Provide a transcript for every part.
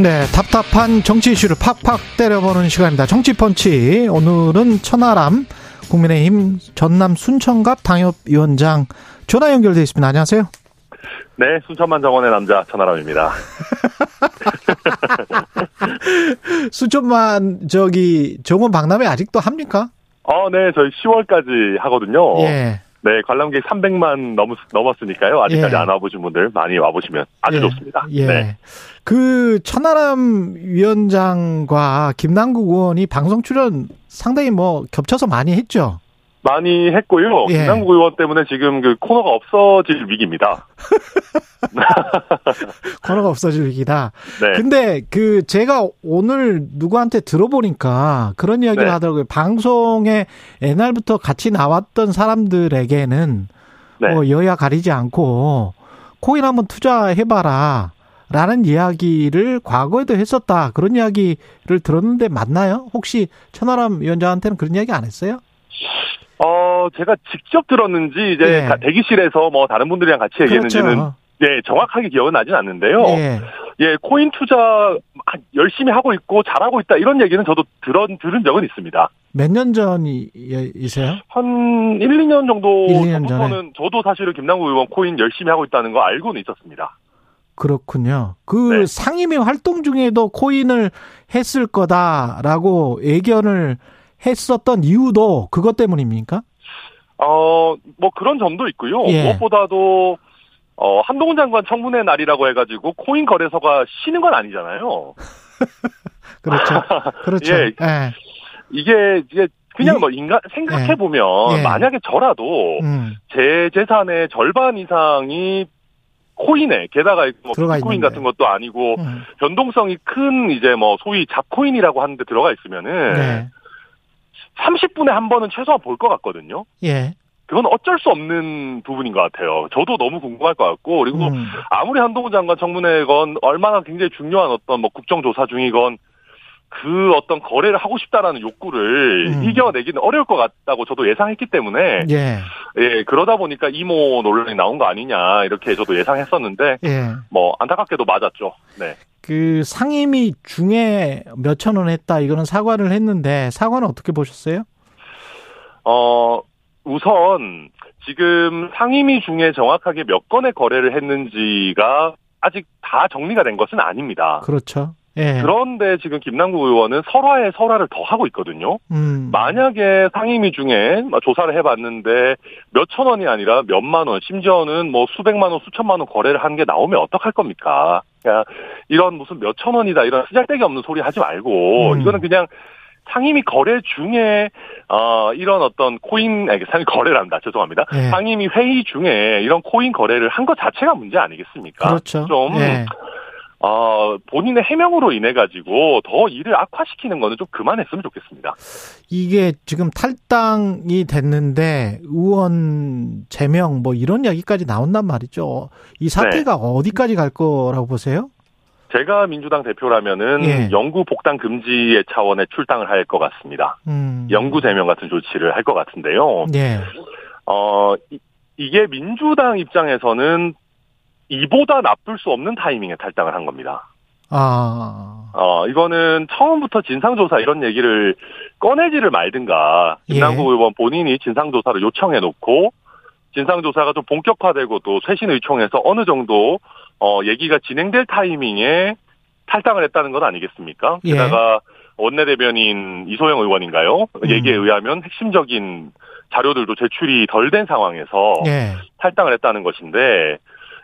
네, 답답한 정치 이슈를 팍팍 때려보는 시간입니다. 정치 펀치. 오늘은 천하람 국민의힘 전남 순천갑 당협위원장 전화 연결돼 있습니다. 안녕하세요. 네, 순천만 정원의 남자 천하람입니다. 순천만 정원 박람회 아직도 합니까? 네, 저희 10월까지 하거든요. 예. 네, 관람객 300만 넘었으니까요. 아직까지 안 와보신 분들 많이 와보시면 아주 좋습니다. 예. 네. 그 천하람 위원장과 김남국 의원이 방송 출연 상당히 겹쳐서 많이 했죠. 많이 했고요. 예. 김남국 의원 때문에 지금 그 코너가 없어질 위기입니다. 코너가 없어질 위기다. 네. 근데 그 제가 오늘 누구한테 들어보니까 그런 이야기를 하더라고요. 방송에 옛날부터 같이 나왔던 사람들에게는 여야 가리지 않고 코인 한번 투자해봐라 라는 이야기를 과거에도 했었다. 그런 이야기를 들었는데 맞나요? 혹시 천하람 위원장한테는 그런 이야기 안 했어요? 제가 직접 들었는지, 이제, 대기실에서 다른 분들이랑 같이 얘기했는지는, 정확하게 기억은 나진 않는데요. 코인 투자 열심히 하고 있고, 잘하고 있다, 이런 얘기는 저도 들은 적은 있습니다. 몇 년 전이세요? 한 1, 2년 정도 전부터는 저도 사실은 김남국 의원 코인 열심히 하고 있다는 거 알고는 있었습니다. 그렇군요. 상임위 활동 중에도 코인을 했을 거다라고 예견을 했었던 이유도 그것 때문입니까? 그런 점도 있고요. 무엇보다도, 한동훈 장관 청문회 날이라고 해가지고, 코인 거래소가 쉬는 건 아니잖아요. 그렇죠. 그렇죠. 이게, 그냥 생각해보면, 만약에 저라도, 제 재산의 절반 이상이 코인에, 게다가 비트코인 같은 것도 아니고, 변동성이 큰, 소위 잡코인이라고 하는데 들어가 있으면은, 30분에 한 번은 최소한 볼 것 같거든요. 그건 어쩔 수 없는 부분인 것 같아요. 저도 너무 궁금할 것 같고, 그리고 아무리 한동훈 장관 청문회건 얼마나 굉장히 중요한 어떤 국정조사 중이건 그 어떤 거래를 하고 싶다라는 욕구를 이겨내기는 어려울 것 같다고 저도 예상했기 때문에 그러다 보니까 이모 논란이 나온 거 아니냐 이렇게 저도 예상했었는데 안타깝게도 맞았죠. 네. 그 상임위 중에 몇천 원 했다 이거는 사과를 했는데 사과는 어떻게 보셨어요? 우선 지금 상임위 중에 정확하게 몇 건의 거래를 했는지가 아직 다 정리가 된 것은 아닙니다. 그렇죠. 그런데 지금 김남국 의원은 설화에 설화를 더 하고 있거든요. 만약에 상임위 중에 조사를 해봤는데 몇천 원이 아니라 몇만 원, 심지어는 수백만 원, 수천만 원 거래를 한 게 나오면 어떡할 겁니까? 그러니까 이런 무슨 몇천 원이다 이런 쓰잘데기 없는 소리 하지 말고 이거는 그냥 상임위 거래 중에 이런 어떤 코인, 상임위 거래란다. 죄송합니다. 상임위 회의 중에 이런 코인 거래를 한 것 자체가 문제 아니겠습니까? 그렇죠. 본인의 해명으로 인해가지고 더 일을 악화시키는 거는 좀 그만했으면 좋겠습니다. 이게 지금 탈당이 됐는데 의원 제명 이런 이야기까지 나온단 말이죠. 이 사태가 어디까지 갈 거라고 보세요? 제가 민주당 대표라면은 영구 복당 금지의 차원의 출당을 할 것 같습니다. 영구 제명 같은 조치를 할 것 같은데요. 이게 민주당 입장에서는 이보다 나쁠 수 없는 타이밍에 탈당을 한 겁니다. 이거는 처음부터 진상조사 이런 얘기를 꺼내지를 말든가, 김남국 의원 본인이 진상조사를 요청해놓고, 진상조사가 좀 본격화되고 또 쇄신의총에서 어느 정도, 얘기가 진행될 타이밍에 탈당을 했다는 건 아니겠습니까? 게다가 원내대변인 이소영 의원인가요? 얘기에 의하면 핵심적인 자료들도 제출이 덜 된 상황에서 탈당을 했다는 것인데,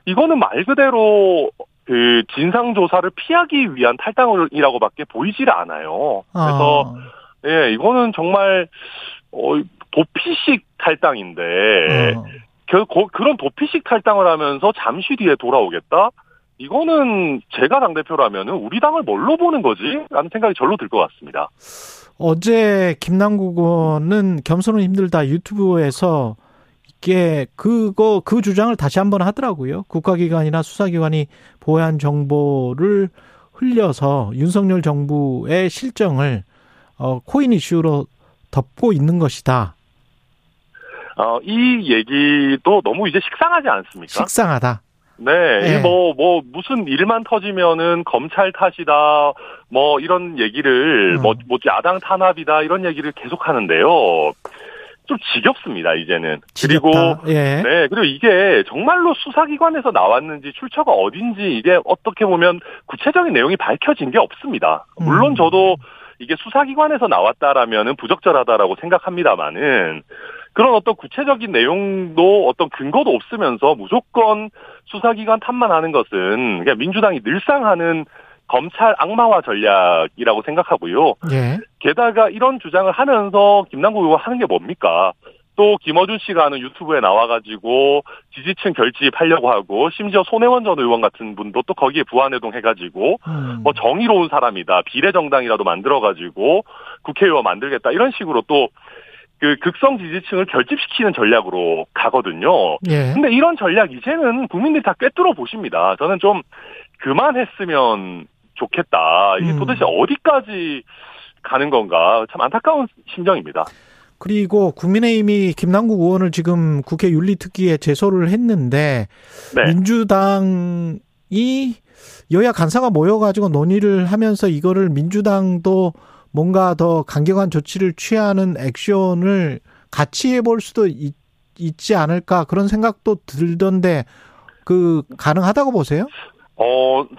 이거는 말 그대로 그 진상조사를 피하기 위한 탈당이라고밖에 보이질 않아요. 그래서 이거는 정말 도피식 탈당인데 그런 도피식 탈당을 하면서 잠시 뒤에 돌아오겠다? 이거는 제가 당대표라면 우리 당을 뭘로 보는 거지? 라는 생각이 절로 들 것 같습니다. 어제 김남국 의원은 겸손은 힘들다 유튜브에서 이게 그 주장을 다시 한번 하더라고요. 국가기관이나 수사기관이 보안 정보를 흘려서 윤석열 정부의 실정을 코인 이슈로 덮고 있는 것이다. 이 얘기도 너무 이제 식상하지 않습니까? 식상하다. 네, 무슨 일만 터지면은 검찰 탓이다, 이런 얘기를, 야당 탄압이다, 이런 얘기를 계속 하는데요. 좀 지겹습니다, 이제는. 지겹다. 그리고, 예. 네, 그리고 이게 정말로 수사기관에서 나왔는지 출처가 어딘지 이게 어떻게 보면 구체적인 내용이 밝혀진 게 없습니다. 물론 저도 이게 수사기관에서 나왔다라면은 부적절하다라고 생각합니다만은, 그런 어떤 구체적인 내용도 어떤 근거도 없으면서 무조건 수사기관 탓만 하는 것은 그냥 민주당이 늘상 하는 검찰 악마화 전략이라고 생각하고요. 예. 게다가 이런 주장을 하면서 김남국 의원 하는 게 뭡니까? 또 김어준 씨가 하는 유튜브에 나와가지고 지지층 결집하려고 하고 심지어 손혜원 전 의원 같은 분도 또 거기에 부안해동 해가지고 정의로운 사람이다. 비례정당이라도 만들어가지고 국회의원 만들겠다. 이런 식으로 또 그 극성 지지층을 결집시키는 전략으로 가거든요. 그런데 예. 이런 전략 이제는 국민들이 다 꿰뚫어 보십니다. 저는 좀 그만했으면 좋겠다. 이게 도대체 어디까지 가는 건가 참 안타까운 심정입니다. 그리고 국민의힘이 김남국 의원을 지금 국회 윤리특위에 제소를 했는데 네. 민주당이 여야 간사가 모여가지고 논의를 하면서 이거를 민주당도 뭔가 더 강경한 조치를 취하는 액션을 같이 해볼 수도 있지 않을까 그런 생각도 들던데 가능하다고 보세요?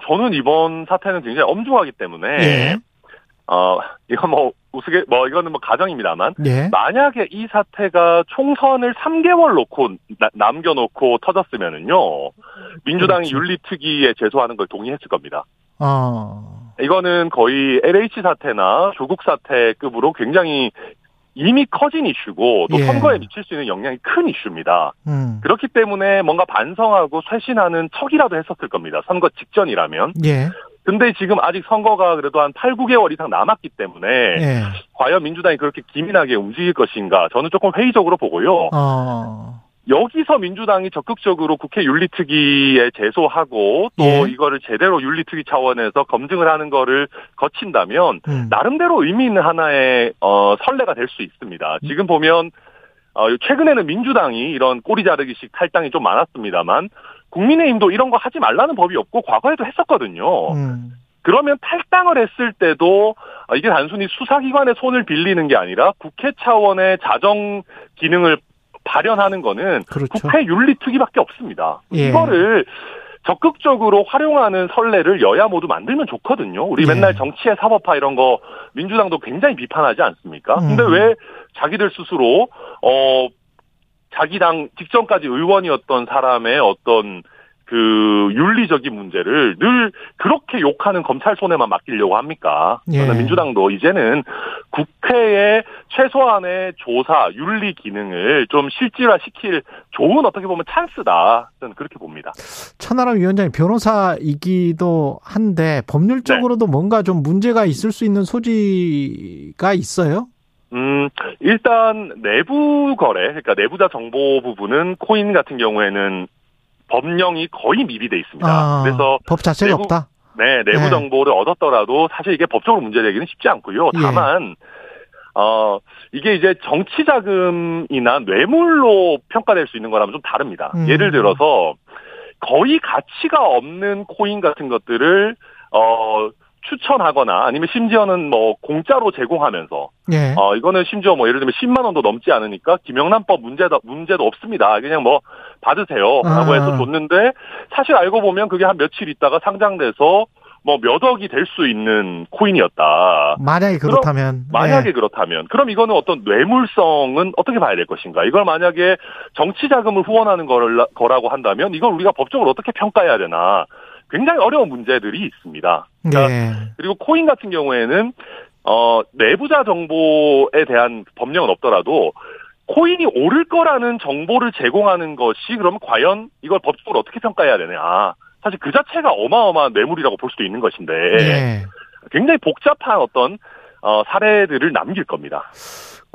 저는 이번 사태는 굉장히 엄중하기 때문에 예. 이거 이거는 가정입니다만 예. 만약에 이 사태가 총선을 3개월 놓고 남겨놓고 터졌으면은요 민주당이 윤리특위에 제소하는 걸 동의했을 겁니다. 이거는 거의 LH 사태나 조국 사태급으로 굉장히 이미 커진 이슈고 또 예. 선거에 미칠 수 있는 영향이 큰 이슈입니다. 그렇기 때문에 뭔가 반성하고 쇄신하는 척이라도 했었을 겁니다. 선거 직전이라면. 예. 근데 지금 아직 선거가 그래도 한 8, 9개월 이상 남았기 때문에 예. 과연 민주당이 그렇게 기민하게 움직일 것인가 저는 조금 회의적으로 보고요. 여기서 민주당이 적극적으로 국회 윤리특위에 제소하고 또 예. 이거를 제대로 윤리특위 차원에서 검증을 하는 거를 거친다면 나름대로 의미 있는 하나의 선례가 될 수 있습니다. 지금 보면 최근에는 민주당이 이런 꼬리 자르기식 탈당이 좀 많았습니다만 국민의힘도 이런 거 하지 말라는 법이 없고 과거에도 했었거든요. 그러면 탈당을 했을 때도 이게 단순히 수사기관의 손을 빌리는 게 아니라 국회 차원의 자정 기능을 발현하는 거는 그렇죠. 국회 윤리특위밖에 없습니다. 예. 이거를 적극적으로 활용하는 선례를 여야 모두 만들면 좋거든요. 우리 예. 맨날 정치의 사법화 이런 거 민주당도 굉장히 비판하지 않습니까? 근데 왜 자기들 스스로 자기 당 직전까지 의원이었던 사람의 어떤 그 윤리적인 문제를 늘 그렇게 욕하는 검찰 손에만 맡기려고 합니까? 예. 저는 민주당도 이제는 국회의 최소한의 조사, 윤리 기능을 좀 실질화시킬 좋은 어떻게 보면 찬스다. 저는 그렇게 봅니다. 천하람 위원장이 변호사이기도 한데 법률적으로도 네. 뭔가 좀 문제가 있을 수 있는 소지가 있어요? 일단 내부 거래, 그러니까 내부자 정보 부분은 코인 같은 경우에는 법령이 거의 미비돼 있습니다. 그래서 법 자체가 없다. 네, 내부 네. 정보를 얻었더라도 사실 이게 법적으로 문제되기는 쉽지 않고요. 다만 이게 이제 정치 자금이나 뇌물로 평가될 수 있는 거라면 좀 다릅니다. 예를 들어서 거의 가치가 없는 코인 같은 것들을 추천하거나 아니면 심지어는 공짜로 제공하면서 예. 이거는 심지어 예를 들면 10만 원도 넘지 않으니까 김영란법 문제도 없습니다. 그냥 받으세요라고 해서 줬는데 사실 알고 보면 그게 한 며칠 있다가 상장돼서 몇 억이 될 수 있는 코인이었다. 만약에 그렇다면 그럼 이거는 어떤 뇌물성은 어떻게 봐야 될 것인가? 이걸 만약에 정치 자금을 후원하는 거라고 한다면 이걸 우리가 법적으로 어떻게 평가해야 되나? 굉장히 어려운 문제들이 있습니다. 그러니까 네. 그리고 코인 같은 경우에는 내부자 정보에 대한 법령은 없더라도 코인이 오를 거라는 정보를 제공하는 것이 그러면 과연 이걸 법적으로 어떻게 평가해야 되냐. 사실 그 자체가 어마어마한 매물이라고 볼 수도 있는 것인데 네. 굉장히 복잡한 어떤 사례들을 남길 겁니다.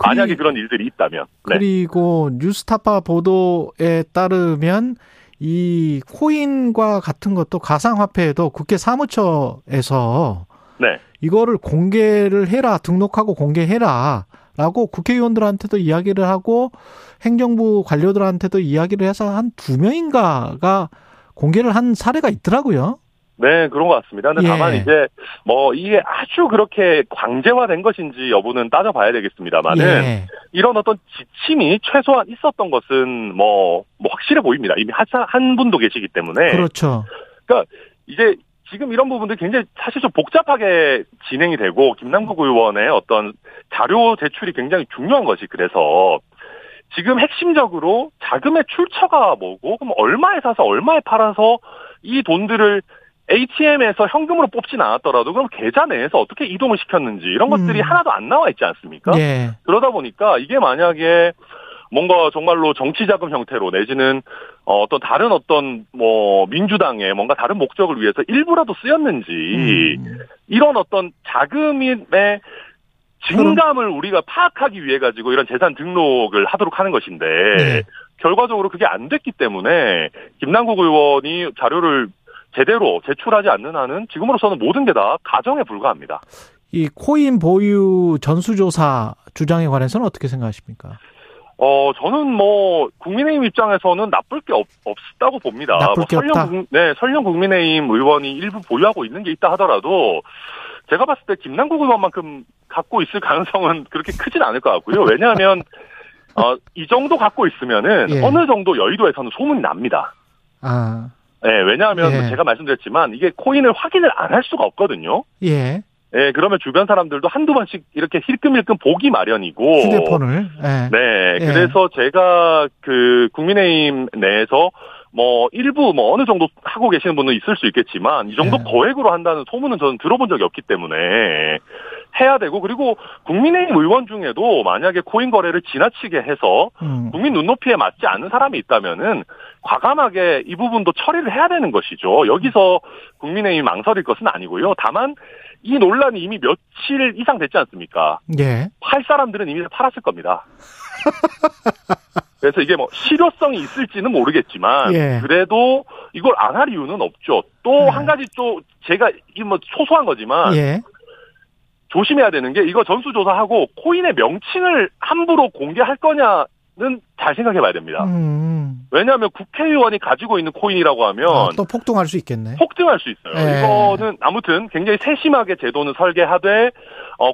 만약에 그런 일들이 있다면. 그리고 네. 뉴스타파 보도에 따르면 이 코인과 같은 것도 가상화폐에도 국회 사무처에서 네. 이거를 공개를 해라, 등록하고 공개해라 라고 국회의원들한테도 이야기를 하고 행정부 관료들한테도 이야기를 해서 한 2명인가가 공개를 한 사례가 있더라고요. 네, 그런 것 같습니다. 근데 예. 다만 이제 뭐 이게 아주 그렇게 강제화된 것인지 여부는 따져봐야 되겠습니다만은 예. 이런 어떤 지침이 최소한 있었던 것은 뭐 확실해 보입니다. 이미 한 분도 계시기 때문에. 그렇죠. 그러니까 이제 지금 이런 부분들 굉장히 사실 좀 복잡하게 진행이 되고 김남국 의원의 어떤 자료 제출이 굉장히 중요한 것이 그래서 지금 핵심적으로 자금의 출처가 뭐고 그럼 얼마에 사서 얼마에 팔아서 이 돈들을 ATM에서 현금으로 뽑진 않았더라도 그럼 계좌 내에서 어떻게 이동을 시켰는지 이런 것들이 하나도 안 나와 있지 않습니까? 예. 그러다 보니까 이게 만약에 뭔가 정말로 정치자금 형태로 내지는 어떤 다른 어떤 뭐 민주당의 뭔가 다른 목적을 위해서 일부라도 쓰였는지 이런 어떤 자금의 증감을 우리가 파악하기 위해 가지고 이런 재산 등록을 하도록 하는 것인데 예. 결과적으로 그게 안 됐기 때문에 김남국 의원이 자료를 제대로 제출하지 않는 한은 지금으로서는 모든 게 다 가정에 불과합니다. 이 코인 보유 전수조사 주장에 관해서는 어떻게 생각하십니까? 저는 국민의힘 입장에서는 나쁠 게 없다고 봅니다. 나쁠 게 없다? 설령 국민의힘 의원이 일부 보유하고 있는 게 있다 하더라도 제가 봤을 때 김남국 의원만큼 갖고 있을 가능성은 그렇게 크진 않을 것 같고요. 왜냐하면 이 정도 갖고 있으면은 예. 어느 정도 여의도에서는 소문이 납니다. 아. 네, 왜냐하면 예. 제가 말씀드렸지만 이게 코인을 확인을 안 할 수가 없거든요. 예. 네, 그러면 주변 사람들도 한두 번씩 이렇게 힐끔힐끔 보기 마련이고. 휴대폰을. 예. 네, 예. 그래서 제가 국민의힘 내에서 일부 어느 정도 하고 계시는 분은 있을 수 있겠지만 이 정도 예. 거액으로 한다는 소문은 저는 들어본 적이 없기 때문에 해야 되고 그리고 국민의힘 의원 중에도 만약에 코인 거래를 지나치게 해서 국민 눈높이에 맞지 않는 사람이 있다면은 과감하게 이 부분도 처리를 해야 되는 것이죠. 여기서 국민의힘 망설일 것은 아니고요. 다만 이 논란이 이미 며칠 이상 됐지 않습니까? 예. 팔 사람들은 이미 팔았을 겁니다. 그래서 이게 실효성이 있을지는 모르겠지만 예. 그래도 이걸 안 할 이유는 없죠. 또 한 가지 또 제가 이 소소한 거지만 예. 조심해야 되는 게 이거 전수조사하고 코인의 명칭을 함부로 공개할 거냐는 잘 생각해봐야 됩니다. 왜냐하면 국회의원이 가지고 있는 코인이라고 하면 또 폭등할 수 있겠네. 폭등할 수 있어요. 예. 이거는 아무튼 굉장히 세심하게 제도는 설계하되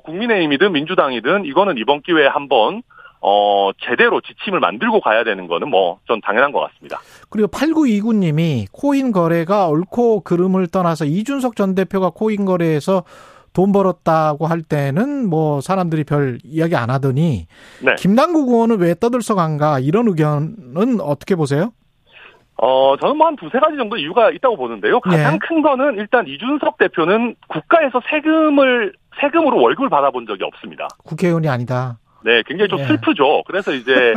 국민의힘이든 민주당이든 이거는 이번 기회에 한번 제대로 지침을 만들고 가야 되는 거는 전 당연한 것 같습니다. 그리고 8929님이 코인 거래가 옳고 그름을 떠나서 이준석 전 대표가 코인 거래에서 돈 벌었다고 할 때는 사람들이 별 이야기 안 하더니 네. 김남국 의원은 왜 떠들썩한가 이런 의견은 어떻게 보세요? 저는 한 두세 가지 정도 이유가 있다고 보는데요. 가장 네. 큰 거는 일단 이준석 대표는 국가에서 세금으로 월급을 받아본 적이 없습니다. 국회의원이 아니다. 네, 굉장히 좀 슬프죠. 그래서 이제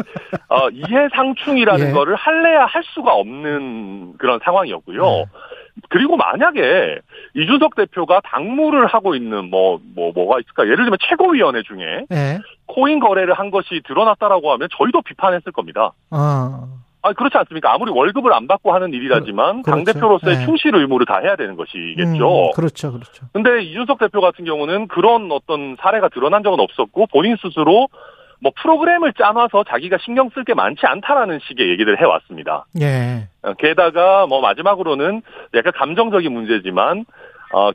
이해상충이라는 예. 거를 할래야 할 수가 없는 그런 상황이었고요. 그리고 만약에 이준석 대표가 당무를 하고 있는 뭐가 있을까? 예를 들면 최고위원회 중에 코인 거래를 한 것이 드러났다라고 하면 저희도 비판했을 겁니다. 아, 그렇지 않습니까? 아무리 월급을 안 받고 하는 일이라지만 그렇죠. 당대표로서의 충실 의무를 다 해야 되는 것이겠죠. 그렇죠, 그렇죠. 근데 이준석 대표 같은 경우는 그런 어떤 사례가 드러난 적은 없었고 본인 스스로 프로그램을 짜놔서 자기가 신경 쓸 게 많지 않다라는 식의 얘기를 해왔습니다. 예. 게다가 마지막으로는 약간 감정적인 문제지만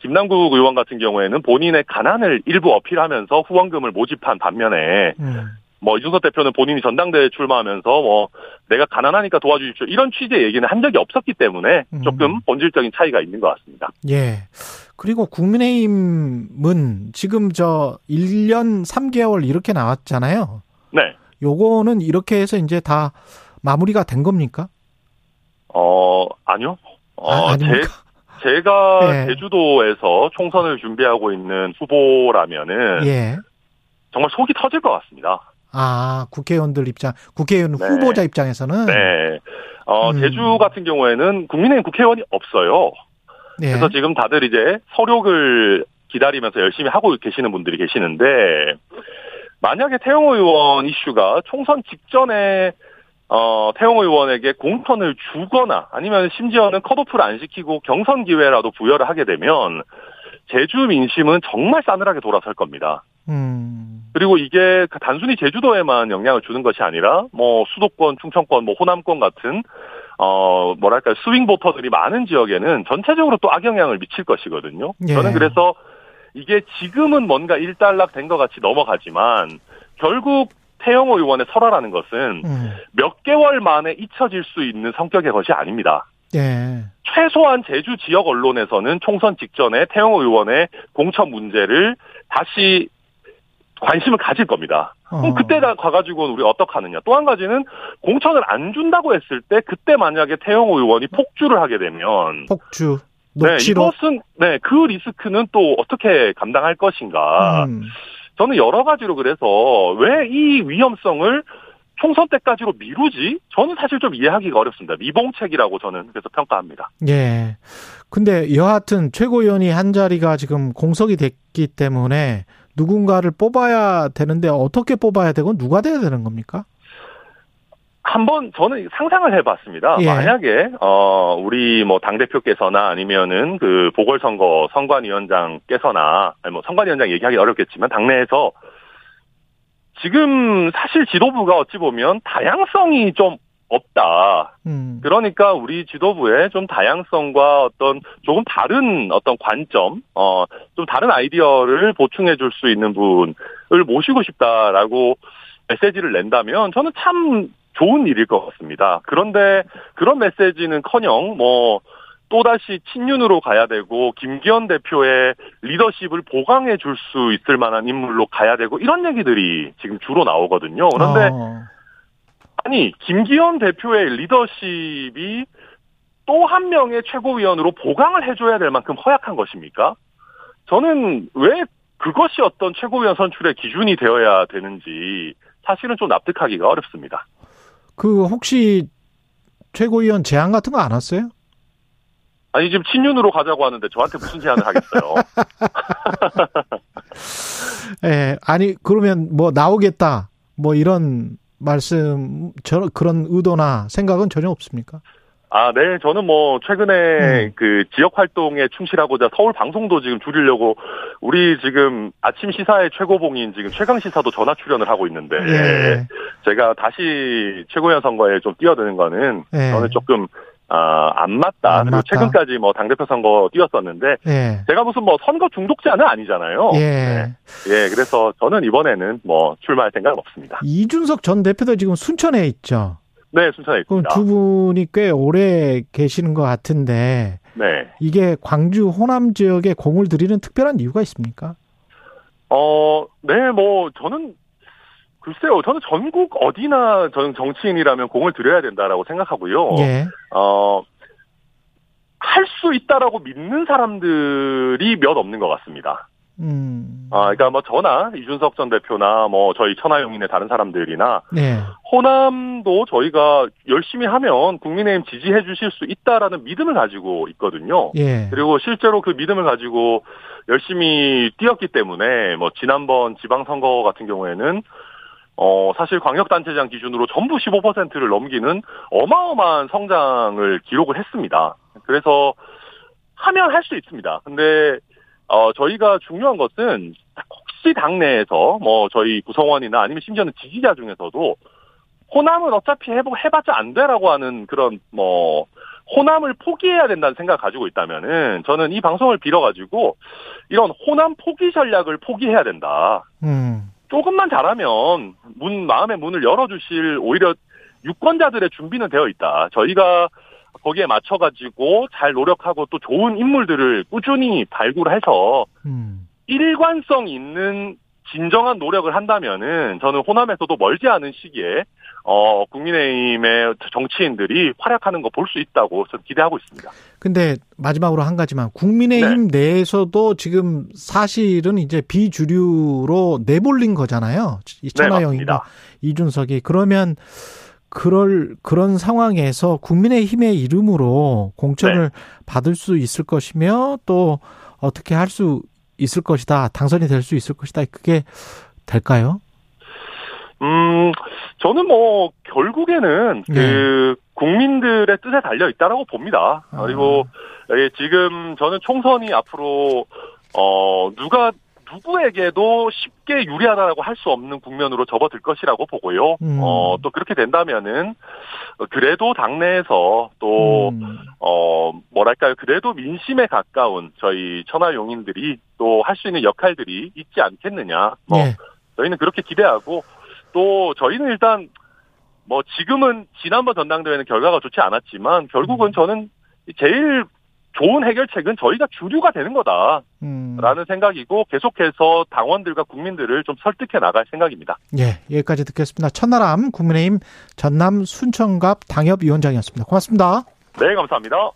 김남국 의원 같은 경우에는 본인의 가난을 일부 어필하면서 후원금을 모집한 반면에 이준석 대표는 본인이 전당대회 출마하면서 내가 가난하니까 도와주십시오 이런 취지의 얘기는 한 적이 없었기 때문에 조금 본질적인 차이가 있는 것 같습니다. 예. 그리고 국민의힘은 지금 1년 3개월 이렇게 나왔잖아요. 네. 요거는 이렇게 해서 이제 다 마무리가 된 겁니까? 아니요. 아닙니까? 제가 예. 제주도에서 총선을 준비하고 있는 후보라면은 예. 정말 속이 터질 것 같습니다. 아, 국회의원들 입장, 국회의원 네. 후보자 입장에서는? 네. 제주 같은 경우에는 국민의힘 국회의원이 없어요. 네. 그래서 지금 다들 이제 서류를 기다리면서 열심히 하고 계시는 분들이 계시는데, 만약에 태영호 의원 이슈가 총선 직전에 태영호 의원에게 공천을 주거나 아니면 심지어는 컷오프를 안 시키고 경선 기회라도 부여를 하게 되면 제주 민심은 정말 싸늘하게 돌아설 겁니다. 그리고 이게 단순히 제주도에만 영향을 주는 것이 아니라 뭐 수도권, 충청권, 뭐 호남권 같은 스윙 보터들이 많은 지역에는 전체적으로 또 악영향을 미칠 것이거든요. 예. 저는 그래서 이게 지금은 뭔가 일단락 된 것 같이 넘어가지만 결국 태영호 의원의 설화라는 것은 몇 개월 만에 잊혀질 수 있는 성격의 것이 아닙니다. 예. 최소한 제주 지역 언론에서는 총선 직전에 태영호 의원의 공천 문제를 다시 관심을 가질 겁니다. 그럼 그때 가가지고는 우리 어떡하느냐. 또 한 가지는 공천을 안 준다고 했을 때 그때 만약에 태영호 의원이 폭주를 하게 되면. 폭주. 녹취록. 네, 이것은, 네, 그 리스크는 또 어떻게 감당할 것인가. 저는 여러 가지로 그래서 왜 이 위험성을 총선 때까지로 미루지? 저는 사실 좀 이해하기가 어렵습니다. 미봉책이라고 저는 그래서 평가합니다. 예. 근데 여하튼 최고위원이 한 자리가 지금 공석이 됐기 때문에 누군가를 뽑아야 되는데 어떻게 뽑아야 되고 누가 돼야 되는 겁니까? 한번 저는 상상을 해봤습니다. 예. 만약에 우리 뭐 당대표께서나 아니면은 그 보궐선거 선관위원장께서나 아니 뭐 선관위원장 얘기하기 어렵겠지만 당내에서 지금 사실 지도부가 어찌 보면 다양성이 좀 없다. 그러니까 우리 지도부에 좀 다양성과 어떤 조금 다른 어떤 관점, 좀 다른 아이디어를 보충해 줄 수 있는 분을 모시고 싶다라고 메시지를 낸다면 저는 참 좋은 일일 것 같습니다. 그런데 그런 메시지는커녕 뭐 또다시 친윤으로 가야 되고 김기현 대표의 리더십을 보강해 줄 수 있을 만한 인물로 가야 되고 이런 얘기들이 지금 주로 나오거든요. 그런데 아니 김기현 대표의 리더십이 또 한 명의 최고위원으로 보강을 해줘야 될 만큼 허약한 것입니까? 저는 왜 그것이 어떤 최고위원 선출의 기준이 되어야 되는지 사실은 좀 납득하기가 어렵습니다. 그 혹시 최고위원 제안 같은 거 안 왔어요? 아니 지금 친윤으로 가자고 하는데 저한테 무슨 제안을 하겠어요? 예, 아니 그러면 뭐 나오겠다 뭐 이런 말씀 그런 의도나 생각은 전혀 없습니까? 아, 네, 저는 뭐 최근에 그 지역 활동에 충실하고자 서울 방송도 지금 줄이려고 우리 지금 아침 시사의 최고봉인 지금 최강 시사도 전화 출연을 하고 있는데 예. 제가 다시 최고위원 선거에 좀 뛰어드는 거는 예. 저는 조금. 안 맞다. 그리고 최근까지 뭐 당대표 선거 뛰었었는데 예. 제가 무슨 뭐 선거 중독자는 아니잖아요. 예. 네. 예. 그래서 저는 이번에는 뭐 출마할 생각은 없습니다. 이준석 전 대표도 지금 순천에 있죠. 네, 순천에 있습니다. 그럼 두 분이 꽤 오래 계시는 것 같은데 네. 이게 광주 호남 지역에 공을 들이는 특별한 이유가 있습니까? 네, 뭐 저는. 글쎄요, 저는 전국 어디나 저는 정치인이라면 공을 들여야 된다라고 생각하고요. 예. 할 수 있다라고 믿는 사람들이 몇 없는 것 같습니다. 그러니까 뭐 저나 이준석 전 대표나 뭐 저희 천하용인의 다른 사람들이나 네. 호남도 저희가 열심히 하면 국민의힘 지지해 주실 수 있다라는 믿음을 가지고 있거든요. 예. 그리고 실제로 그 믿음을 가지고 열심히 뛰었기 때문에 뭐 지난번 지방선거 같은 경우에는 사실 광역단체장 기준으로 전부 15%를 넘기는 어마어마한 성장을 기록을 했습니다. 그래서 하면 할 수 있습니다. 근데, 저희가 중요한 것은 혹시 당내에서 뭐 저희 구성원이나 아니면 심지어는 지지자 중에서도 호남은 어차피 해봤자 안 되라고 하는 그런 뭐, 호남을 포기해야 된다는 생각을 가지고 있다면은 저는 이 방송을 빌어가지고 이런 호남 포기 전략을 포기해야 된다. 조금만 잘하면 마음의 문을 열어주실 오히려 유권자들의 준비는 되어 있다. 저희가 거기에 맞춰가지고 잘 노력하고 또 좋은 인물들을 꾸준히 발굴해서 일관성 있는 진정한 노력을 한다면은 저는 호남에서도 멀지 않은 시기에 국민의힘의 정치인들이 활약하는 거 볼 수 있다고 저는 기대하고 있습니다. 근데 마지막으로 한 가지만 국민의힘 네. 내에서도 지금 사실은 이제 비주류로 내몰린 거잖아요. 천하영이나 네, 이준석이. 그러면 그런 상황에서 국민의힘의 이름으로 공천을 받을 수 있을 것이며 또 어떻게 할 수 있을 것이다. 당선이 될 수 있을 것이다. 그게 될까요? 저는 뭐 결국에는 그 국민들의 뜻에 달려 있다라고 봅니다. 그리고 지금 저는 총선이 앞으로 누구에게도 쉽게 유리하다라고 할 수 없는 국면으로 접어들 것이라고 보고요. 또 그렇게 된다면은 그래도 당내에서 또 뭐랄까요? 그래도 민심에 가까운 저희 천하용인들이 또 할 수 있는 역할들이 있지 않겠느냐. 저희는 그렇게 기대하고 또 저희는 일단 뭐 지금은 지난번 전당대회는 결과가 좋지 않았지만 결국은 저는 제일 좋은 해결책은 저희가 주류가 되는 거다라는 생각이고 계속해서 당원들과 국민들을 좀 설득해 나갈 생각입니다. 예, 여기까지 듣겠습니다. 천하람 국민의힘 전남 순천갑 당협위원장이었습니다. 고맙습니다. 네, 감사합니다.